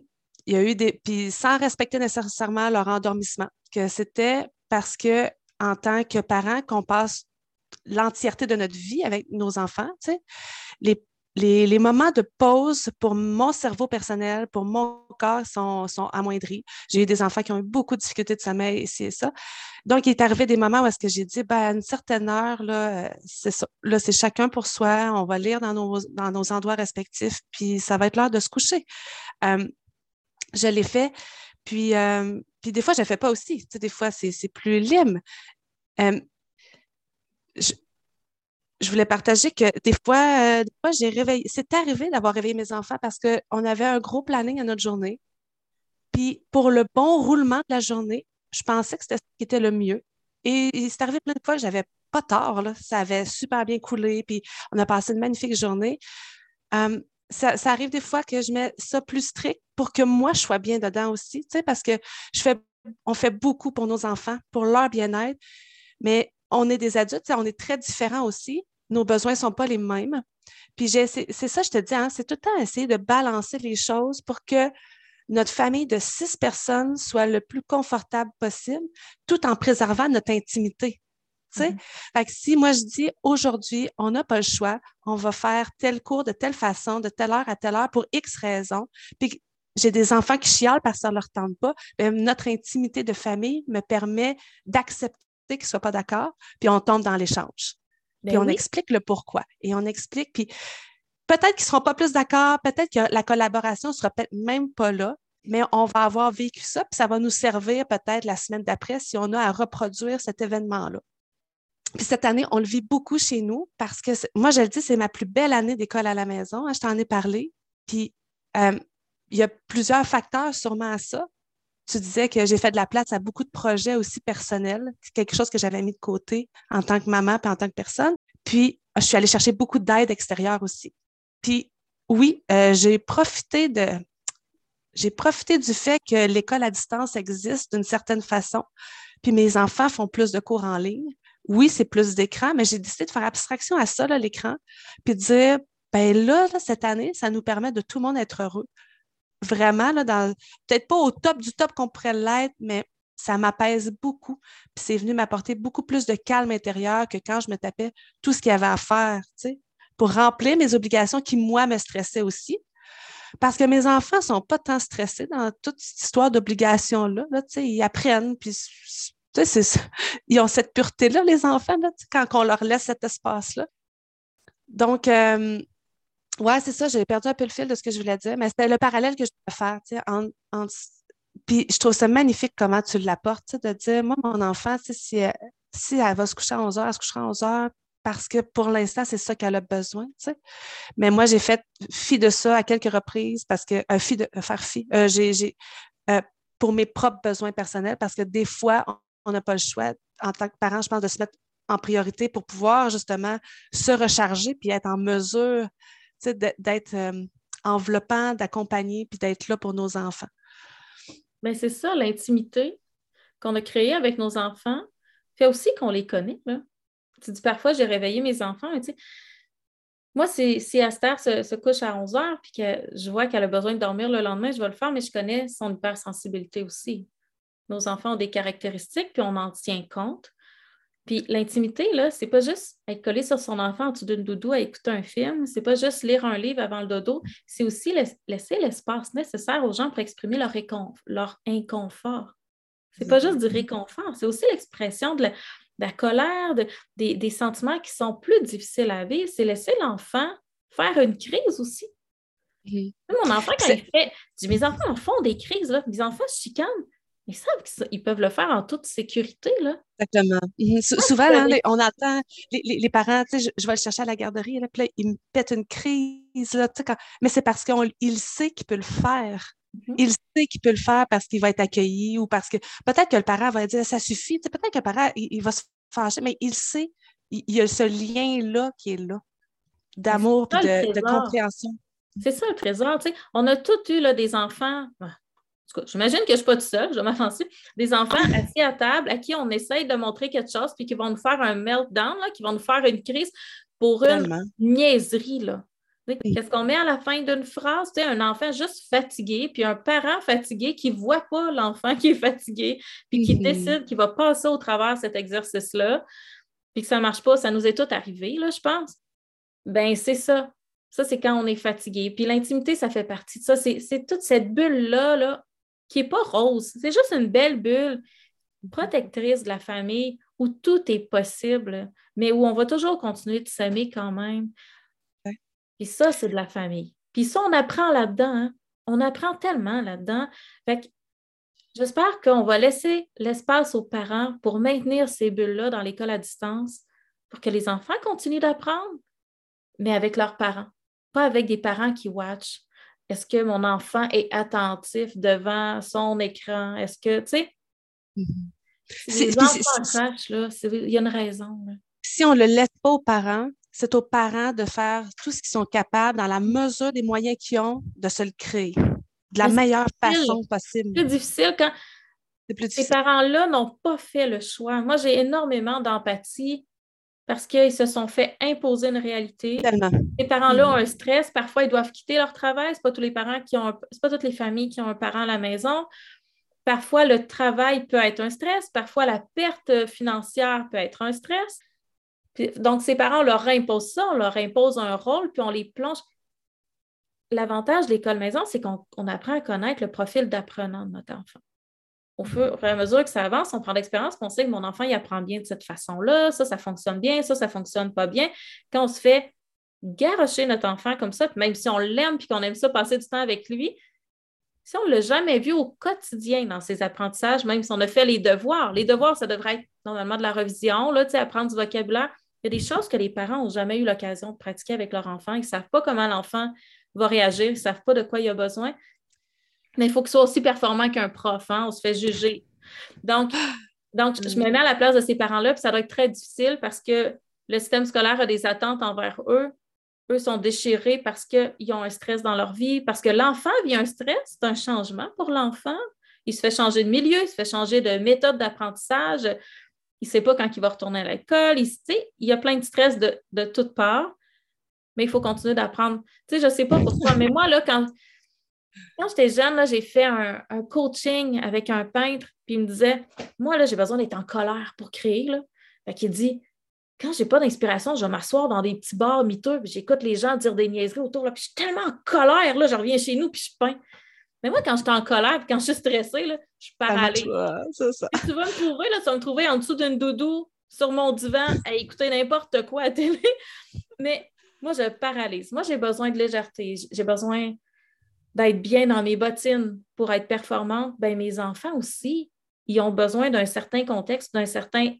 Il y a eu des. Puis sans respecter nécessairement leur endormissement, que c'était parce que, en tant que parents, qu'on passe l'entièreté de notre vie avec nos enfants, tu sais, les les, les moments de pause pour mon cerveau personnel, pour mon corps, sont, sont amoindris. J'ai eu des enfants qui ont eu beaucoup de difficultés de sommeil, ici et ça. Donc, il est arrivé des moments où est-ce que j'ai dit, ben, à une certaine heure, là, c'est ça, là, c'est chacun pour soi, on va lire dans nos, dans nos endroits respectifs, puis ça va être l'heure de se coucher. Euh, je l'ai fait, puis, euh, puis des fois, je ne le fais pas aussi. Tu sais, des fois, c'est, c'est plus libre. Euh, je, je voulais partager que des fois, euh, des fois j'ai réveillé. C'est arrivé d'avoir réveillé mes enfants parce qu'on avait un gros planning à notre journée. Puis pour le bon roulement de la journée, je pensais que c'était ce qui était le mieux. Et, et c'est arrivé plein de fois que je n'avais pas tort. Là. Ça avait super bien coulé, puis on a passé une magnifique journée. Euh, ça, ça arrive des fois que je mets ça plus strict pour que moi, je sois bien dedans aussi, tu sais, parce que je fais, on fait beaucoup pour nos enfants, pour leur bien-être. Mais on est des adultes, on est très différents aussi. Nos besoins ne sont pas les mêmes. Puis j'ai essayé, c'est ça, je te dis, hein, c'est tout le temps essayer de balancer les choses pour que notre famille de six personnes soit le plus confortable possible, tout en préservant notre intimité. Mm-hmm. Fait que si moi je dis aujourd'hui, on n'a pas le choix, on va faire tel cours de telle façon, de telle heure à telle heure pour X raisons, puis j'ai des enfants qui chialent parce que ça ne leur tente pas, bien, notre intimité de famille me permet d'accepter qu'ils ne soient pas d'accord, puis on tombe dans l'échange. Ben puis on oui. explique le pourquoi. Et on explique, puis peut-être qu'ils ne seront pas plus d'accord, peut-être que la collaboration ne sera peut-être même pas là, mais on va avoir vécu ça, puis ça va nous servir peut-être la semaine d'après si on a à reproduire cet événement-là. Puis cette année, on le vit beaucoup chez nous parce que, moi, je le dis, c'est ma plus belle année d'école à la maison. Hein, je t'en ai parlé. Puis euh, il y a plusieurs facteurs sûrement à ça. Tu disais que j'ai fait de la place à beaucoup de projets aussi personnels. C'est quelque chose que j'avais mis de côté en tant que maman et en tant que personne. Puis, je suis allée chercher beaucoup d'aide extérieure aussi. Puis, oui, euh, j'ai profité de, j'ai profité du fait que l'école à distance existe d'une certaine façon. Puis, mes enfants font plus de cours en ligne. Oui, c'est plus d'écran, mais j'ai décidé de faire abstraction à ça, là, l'écran, puis de dire, bien là, là, cette année, ça nous permet de tout le monde être heureux. Vraiment, là, dans, peut-être pas au top du top qu'on pourrait l'être, mais ça m'apaise beaucoup. Puis c'est venu m'apporter beaucoup plus de calme intérieur que quand je me tapais tout ce qu'il y avait à faire, tu sais, pour remplir mes obligations qui, moi, me stressaient aussi. Parce que mes enfants ne sont pas tant stressés dans toute cette histoire d'obligations-là. Là, tu sais, ils apprennent, puis tu sais, c'est ça. Ils ont cette pureté-là, les enfants, là, tu sais, quand on leur laisse cet espace-là. Donc, euh, ouais, c'est ça, j'ai perdu un peu le fil de ce que je voulais dire, mais c'était le parallèle que je voulais faire, tu sais, en, en, puis je trouve ça magnifique comment tu l'apportes, tu sais, de dire, moi, mon enfant, tu sais, si, elle, si elle va se coucher à onze heures, elle se couchera à onze heures, parce que pour l'instant, c'est ça qu'elle a besoin, tu sais. Mais moi, j'ai fait fi de ça à quelques reprises, parce que, euh, fi de, euh, faire fi, euh, j'ai, j'ai euh, pour mes propres besoins personnels, parce que des fois, on, on n'a pas le choix, en tant que parent, je pense, de se mettre en priorité pour pouvoir justement se recharger puis être en mesure, tu sais, d'être euh, enveloppant, d'accompagner puis d'être là pour nos enfants. Bien, c'est ça, l'intimité qu'on a créée avec nos enfants fait aussi qu'on les connaît, là. Tu dis parfois, j'ai réveillé mes enfants, mais tu sais, moi, si, si Esther se, se couche à onze heures puis que je vois qu'elle a besoin de dormir le lendemain, je vais le faire, mais je connais son hypersensibilité aussi. Nos enfants ont des caractéristiques, puis on en tient compte. Puis l'intimité, là, c'est pas juste être collé sur son enfant en dessous d'une doudou à écouter un film, c'est pas juste lire un livre avant le dodo, c'est aussi laiss- laisser l'espace nécessaire aux gens pour exprimer leur, réconf- leur inconfort. C'est pas juste du réconfort, c'est aussi l'expression de la, de la colère, de, des, des sentiments qui sont plus difficiles à vivre, c'est laisser l'enfant faire une crise aussi. Mmh. Mon enfant, quand c'est... il fait... Mes enfants en font des crises, là. Mes enfants se chicanent. Ils savent qu'ils peuvent le faire en toute sécurité, là. Exactement. Et souvent, là, on entend les, les, les parents, tu sais, je, je vais le chercher à la garderie, là, puis là, ils me pètent une crise, là, tu sais, quand... mais c'est parce qu'il sait qu'il peut le faire. Mm-hmm. Il sait qu'il peut le faire parce qu'il va être accueilli ou parce que peut-être que le parent va dire, ça suffit, tu sais, peut-être que le parent, il, il va se fâcher, mais il sait, il, il y a ce lien-là qui est là, d'amour et de, de compréhension. C'est ça le trésor, tu sais. On a tous eu, là, des enfants... En tout cas, j'imagine que je ne suis pas toute seule, je vais m'avancer. Des enfants assis à table à qui on essaye de montrer quelque chose puis qui vont nous faire un meltdown, là, qui vont nous faire une crise pour une Tellement. niaiserie, là. Qu'est-ce qu'on met à la fin d'une phrase? Tu sais, un enfant juste fatigué, puis un parent fatigué qui ne voit pas l'enfant qui est fatigué, puis qui mm-hmm. décide qu'il va passer au travers cet exercice-là, puis que ça ne marche pas, ça nous est tout arrivé, là, je pense. Ben c'est ça. Ça, c'est quand on est fatigué. Puis l'intimité, ça fait partie de ça. C'est, c'est toute cette bulle-là là, qui n'est pas rose. C'est juste une belle bulle protectrice de la famille où tout est possible, mais où on va toujours continuer de s'aimer quand même. Ouais. Puis ça, c'est de la famille. Puis ça, on apprend là-dedans. Hein. On apprend tellement là-dedans. Fait que j'espère qu'on va laisser l'espace aux parents pour maintenir ces bulles-là dans l'école à distance pour que les enfants continuent d'apprendre, mais avec leurs parents, pas avec des parents qui watch. Est-ce que mon enfant est attentif devant son écran? Est-ce que, tu sais, mm-hmm. si les enfants crachent, là, il y a une raison. Là. Si on ne le laisse pas aux parents, c'est aux parents de faire tout ce qu'ils sont capables dans la mesure des moyens qu'ils ont de se le créer de la meilleure façon possible. C'est plus difficile quand c'est plus difficile. Ces parents-là n'ont pas fait le choix. Moi, j'ai énormément d'empathie parce qu'ils se sont fait imposer une réalité. Tellement. Ces parents-là mmh. ont un stress. Parfois, ils doivent quitter leur travail. Ce n'est pas tous les parents qui ont un... c'est pas toutes les familles qui ont un parent à la maison. Parfois, le travail peut être un stress. Parfois, la perte financière peut être un stress. Puis, donc, ces parents, on leur impose ça, on leur impose un rôle, puis on les plonge. L'avantage de l'école maison, c'est qu'on on apprend à connaître le profil d'apprenant de notre enfant. Au fur et à mesure que ça avance, on prend l'expérience, on sait que mon enfant, il apprend bien de cette façon-là, ça, ça fonctionne bien, ça, ça fonctionne pas bien. Quand on se fait garrocher notre enfant comme ça, même si on l'aime puis qu'on aime ça passer du temps avec lui, si on ne l'a jamais vu au quotidien dans ses apprentissages, même si on a fait les devoirs, les devoirs, ça devrait être normalement de la révision, là, tu sais, apprendre du vocabulaire. Il y a des choses que les parents n'ont jamais eu l'occasion de pratiquer avec leur enfant. Ils ne savent pas comment l'enfant va réagir, ils ne savent pas de quoi il a besoin. Mais il faut qu'il soit aussi performant qu'un prof, hein? On se fait juger. Donc, donc je, je me mets à la place de ces parents-là, puis ça doit être très difficile parce que le système scolaire a des attentes envers eux. Eux sont déchirés parce qu'ils ont un stress dans leur vie, parce que l'enfant vit un stress, c'est un changement pour l'enfant. Il se fait changer de milieu, il se fait changer de méthode d'apprentissage. Il ne sait pas quand il va retourner à l'école. Il, il y a plein de stress de, de toutes parts. Mais il faut continuer d'apprendre. Tu sais, je ne sais pas pourquoi, mais moi, là, quand, quand j'étais jeune, là, j'ai fait un, un coaching avec un peintre, puis il me disait, moi, là, j'ai besoin d'être en colère pour créer. Là. Fait qu'il dit, quand je n'ai pas d'inspiration, je vais m'asseoir dans des petits bars miteux, puis j'écoute les gens dire des niaiseries autour, là, puis je suis tellement en colère, là, je reviens chez nous, puis je peins. Mais moi, quand je suis en colère, puis quand je suis stressée, là, je suis paralysée. C'est ça. Puis tu vas me trouver, là, tu vas me trouver en dessous d'une doudou, sur mon divan, à écouter n'importe quoi à télé. Mais moi, je paralyse. Moi, j'ai besoin de légèreté. J'ai besoin d'être bien dans mes bottines pour être performante. Bien, mes enfants aussi, ils ont besoin d'un certain contexte, d'un certain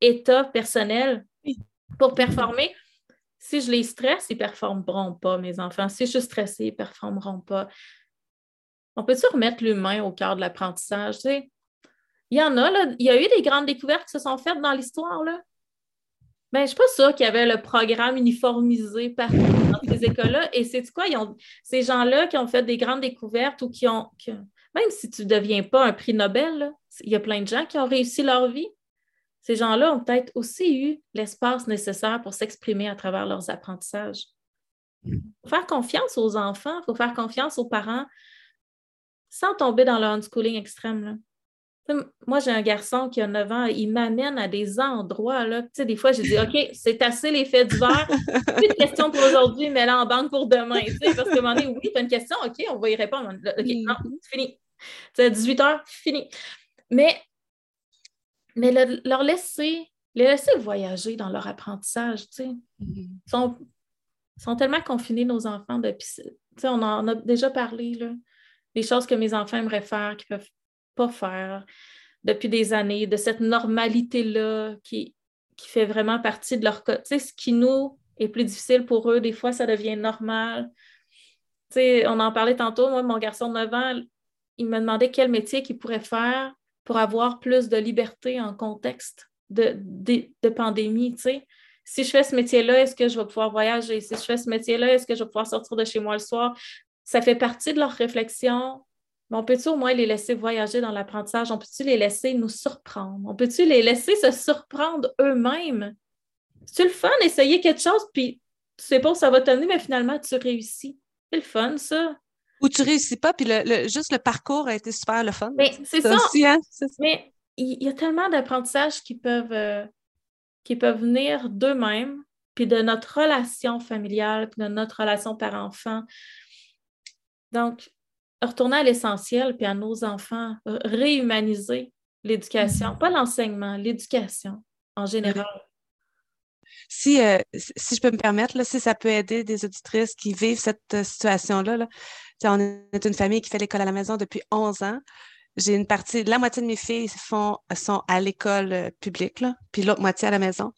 état personnel pour performer. Si je les stresse, ils ne performeront pas, mes enfants. Si je suis stressée, ils ne performeront pas. On peut-tu remettre l'humain au cœur de l'apprentissage? Tu sais? Il y en a, là. Il y a eu des grandes découvertes qui se sont faites dans l'histoire, là. Bien, je ne suis pas sûre qu'il y avait le programme uniformisé partout dans ces écoles-là. Et c'est quoi? Ils ont, ces gens-là qui ont fait des grandes découvertes ou qui ont... Qui, même si tu ne deviens pas un prix Nobel, là, il y a plein de gens qui ont réussi leur vie. Ces gens-là ont peut-être aussi eu l'espace nécessaire pour s'exprimer à travers leurs apprentissages. Il faut faire confiance aux enfants, il faut faire confiance aux parents sans tomber dans le unschooling extrême, là. Moi, j'ai un garçon qui a neuf ans, il m'amène à des endroits, là. Tu sais, des fois, je dis, OK, c'est assez les faits divers. Plus de questions pour aujourd'hui, mais là, en banque pour demain. Tu sais, parce que, on est, oui, tu as une question, OK, on va y répondre. OK, non, c'est fini. C'est dix-huit heures, fini. Mais, mais le, leur laisser, les laisser voyager dans leur apprentissage, tu sais. Ils sont, sont tellement confinés, nos enfants, depuis. Tu sais, on en a déjà parlé, là. Des choses que mes enfants aimeraient faire, qui peuvent pas faire depuis des années, de cette normalité-là qui, qui fait vraiment partie de leur côté. Tu sais, ce qui nous est plus difficile pour eux, des fois, ça devient normal. Tu sais, on en parlait tantôt, moi, mon garçon de neuf ans, il me demandait quel métier qu'il pourrait faire pour avoir plus de liberté en contexte de, de, de pandémie, tu sais. Si je fais ce métier-là, est-ce que je vais pouvoir voyager? Si je fais ce métier-là, est-ce que je vais pouvoir sortir de chez moi le soir? Ça fait partie de leur réflexion. Mais on peut-tu au moins les laisser voyager dans l'apprentissage? On peut-tu les laisser nous surprendre? On peut-tu les laisser se surprendre eux-mêmes? C'est le fun d'essayer quelque chose, puis tu sais pas où ça va t'amener, mais finalement, tu réussis. C'est le fun, ça. Ou tu réussis pas, puis le, le, juste le parcours a été super le fun. Mais c'est ça. Aussi, hein? C'est ça. Mais il y, y a tellement d'apprentissages qui peuvent, euh, qui peuvent venir d'eux-mêmes, puis de notre relation familiale, puis de notre relation parent-enfant. Donc, retourner à l'essentiel, puis à nos enfants, réhumaniser l'éducation, pas l'enseignement, l'éducation en général. Si, euh, si je peux me permettre, là, si ça peut aider des auditrices qui vivent cette situation-là, là, on est une famille qui fait l'école à la maison depuis onze ans. J'ai une partie, la moitié de mes filles font, sont à l'école publique, là, puis l'autre moitié à la maison.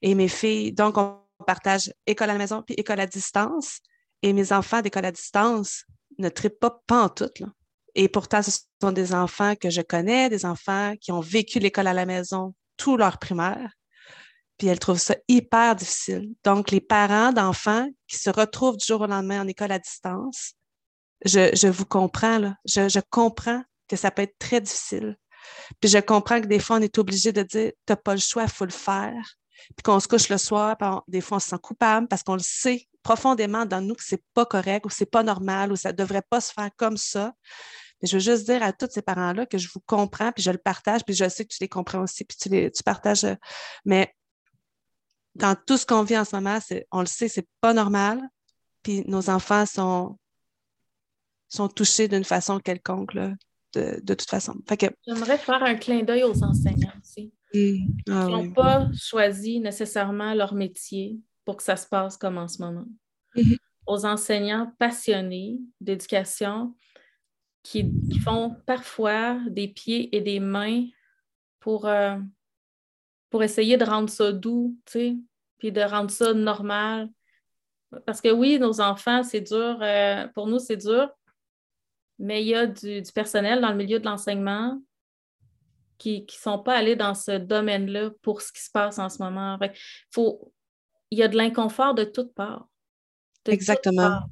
Et mes filles, donc on partage école à la maison puis école à distance. Et mes enfants d'école à distance ne trippent pas pantoute, là. Et pourtant, ce sont des enfants que je connais, des enfants qui ont vécu l'école à la maison tout leur primaire. Puis elles trouvent ça hyper difficile. Donc, les parents d'enfants qui se retrouvent du jour au lendemain en école à distance, je, je vous comprends, là. Je, je comprends que ça peut être très difficile. Puis je comprends que des fois, on est obligé de dire « t'as pas le choix, il faut le faire ». Puis qu'on se couche le soir, puis on, des fois, on se sent coupable parce qu'on le sait profondément dans nous que c'est pas correct ou c'est pas normal ou ça devrait pas se faire comme ça. Mais je veux juste dire à tous ces parents-là que je vous comprends, puis je le partage, puis je sais que tu les comprends aussi, puis tu les tu partages. Mais dans tout ce qu'on vit en ce moment, c'est, on le sait, c'est pas normal. Puis nos enfants sont, sont touchés d'une façon quelconque, là, de, de toute façon. Fait que... J'aimerais faire un clin d'œil aux enseignants aussi. Mmh. Ah, qui n'ont oui. pas choisi nécessairement leur métier pour que ça se passe comme en ce moment. Mmh. Aux enseignants passionnés d'éducation, qui font parfois des pieds et des mains pour, euh, pour essayer de rendre ça doux, tu sais, puis de rendre ça normal. Parce que oui, nos enfants, c'est dur, euh, pour nous, c'est dur, mais il y a du, du personnel dans le milieu de l'enseignement qui ne sont pas allés dans ce domaine-là pour ce qui se passe en ce moment. Fait, faut, il y a de l'inconfort de toutes parts. De Exactement. Toutes parts.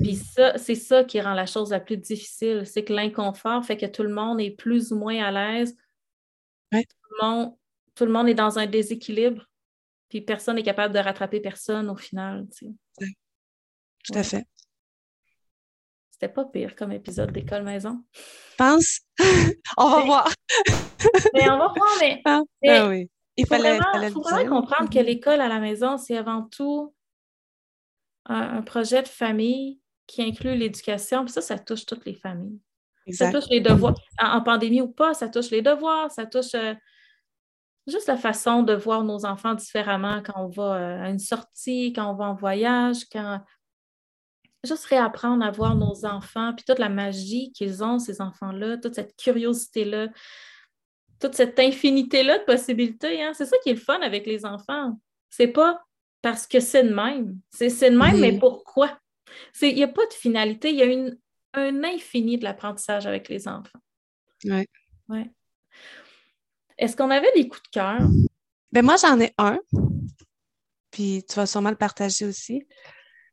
Puis ça, c'est ça qui rend la chose la plus difficile, c'est que l'inconfort fait que tout le monde est plus ou moins à l'aise. Ouais. Tout le monde, tout le monde est dans un déséquilibre, puis personne n'est capable de rattraper personne au final. Tu sais. Oui. Tout ouais. à fait. C'était pas pire comme épisode d'école maison. Je pense. on va mais, voir. mais on va voir, mais... Ah, mais ah oui. Il faut fallait, vraiment, fallait faut vraiment comprendre que l'école à la maison, c'est avant tout un, un projet de famille qui inclut l'éducation, puis ça, ça touche toutes les familles. Exact. Ça touche les devoirs, en, en pandémie ou pas, ça touche les devoirs, ça touche euh, juste la façon de voir nos enfants différemment quand on va euh, à une sortie, quand on va en voyage, quand... Juste réapprendre à voir nos enfants, puis toute la magie qu'ils ont, ces enfants-là, toute cette curiosité-là, toute cette infinité-là de possibilités, hein? C'est ça qui est le fun avec les enfants. C'est pas parce que c'est de même. C'est, c'est de même, mmh. mais pourquoi? Il n'y a pas de finalité. Il y a une, un infini de l'apprentissage avec les enfants. Oui. Ouais. Est-ce qu'on avait des coups de cœur? Ben moi, j'en ai un. Puis tu vas sûrement le partager aussi.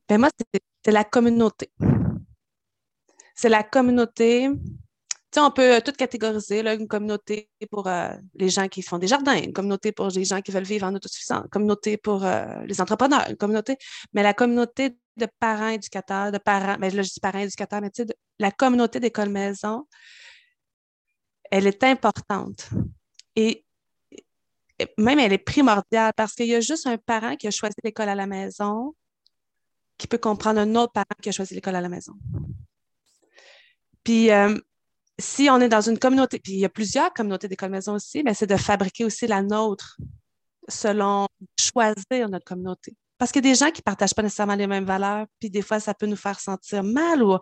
Ben moi, c'est, c'est la communauté. C'est la communauté... Tu sais, on peut euh, tout catégoriser, là, une communauté pour euh, les gens qui font des jardins, une communauté pour les gens qui veulent vivre en autosuffisance, une communauté pour euh, les entrepreneurs, une communauté... Mais la communauté de parents éducateurs, de parents... Mais là, je dis parents éducateurs, mais tu sais, de, la communauté d'école maison, elle est importante. Et, et même, elle est primordiale parce qu'il y a juste un parent qui a choisi l'école à la maison qui peut comprendre un autre parent qui a choisi l'école à la maison. Puis, euh, si on est dans une communauté, puis il y a plusieurs communautés d'école maison aussi, mais c'est de fabriquer aussi la nôtre selon choisir notre communauté. Parce qu'il y a des gens qui ne partagent pas nécessairement les mêmes valeurs, puis des fois, ça peut nous faire sentir mal ou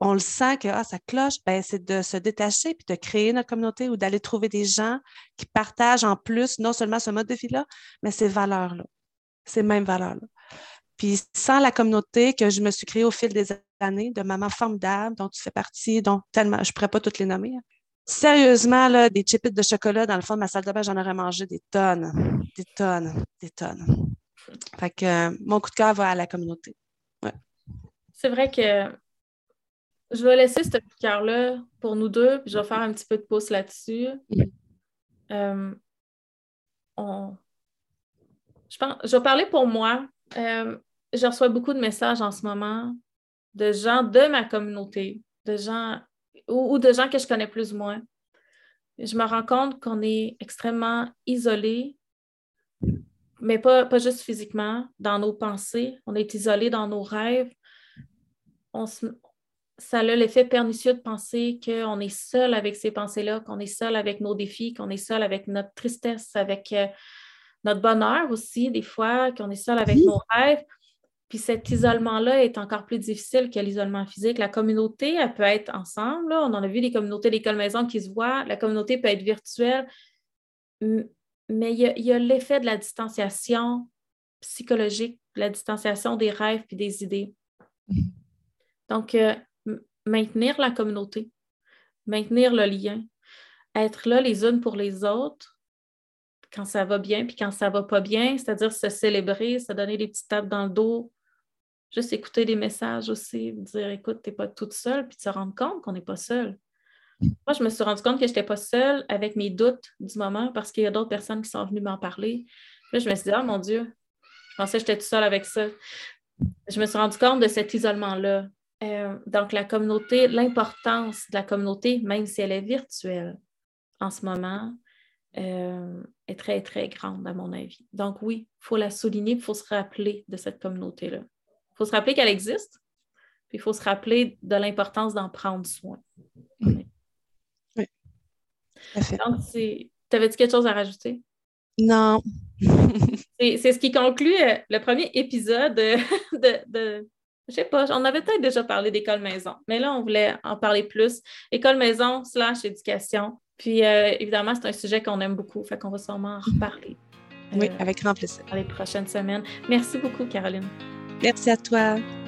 on le sent que ah, ça cloche, bien, c'est de se détacher puis de créer notre communauté ou d'aller trouver des gens qui partagent en plus non seulement ce mode de vie-là, mais ces valeurs-là, ces mêmes valeurs-là. Puis sans la communauté que je me suis créée au fil des années, de Maman Formidable, dont tu fais partie, dont tellement, je ne pourrais pas toutes les nommer. Hein. Sérieusement, là, des chipites de chocolat dans le fond de ma salle de bain, j'en aurais mangé des tonnes, des tonnes, des tonnes. Fait que euh, mon coup de cœur va à la communauté. Ouais. C'est vrai que je vais laisser ce coup de cœur-là pour nous deux, puis je vais faire un petit peu de pouce là-dessus. Mmh. Euh, on... je, pense... je vais parler pour moi. Euh, je reçois beaucoup de messages en ce moment de gens de ma communauté, de gens ou, ou de gens que je connais plus ou moins. Je me rends compte qu'on est extrêmement isolés, mais pas, pas juste physiquement, dans nos pensées. On est isolé dans nos rêves. On se, ça a l'effet pernicieux de penser qu'on est seul avec ces pensées-là, qu'on est seul avec nos défis, qu'on est seul avec notre tristesse, avec euh, notre bonheur aussi, des fois, qu'on est seul avec oui. nos rêves. Puis cet isolement-là est encore plus difficile que l'isolement physique. La communauté, elle peut être ensemble. Là. On en a vu des communautés d'école-maison qui se voient. La communauté peut être virtuelle. Mais il y a, y a l'effet de la distanciation psychologique, de la distanciation des rêves puis des idées. Donc, euh, maintenir la communauté, maintenir le lien, être là les unes pour les autres quand ça va bien puis quand ça va pas bien, c'est-à-dire se célébrer, se donner des petites tapes dans le dos, juste écouter des messages aussi, dire écoute, t'es pas toute seule puis de se rendre compte qu'on n'est pas seul. Moi, je me suis rendu compte que je n'étais pas seule avec mes doutes du moment parce qu'il y a d'autres personnes qui sont venues m'en parler. Puis là, je me suis dit, oh mon Dieu, je pensais que j'étais toute seule avec ça. Je me suis rendu compte de cet isolement-là. Euh, donc, la communauté, l'importance de la communauté, même si elle est virtuelle en ce moment, euh, est très, très grande, à mon avis. Donc, oui, il faut la souligner, il faut se rappeler de cette communauté-là. Il faut se rappeler qu'elle existe, puis il faut se rappeler de l'importance d'en prendre soin. Tu avais-tu quelque chose à rajouter? Non. c'est, c'est ce qui conclut le premier épisode de, de je sais pas, on avait peut-être déjà parlé d'école maison, mais là, on voulait en parler plus. École maison slash éducation. Puis, euh, évidemment, c'est un sujet qu'on aime beaucoup, fait qu'on va sûrement en reparler. Oui, euh, avec grand plaisir. Dans les prochaines semaines. Merci beaucoup, Caroline. Merci à toi.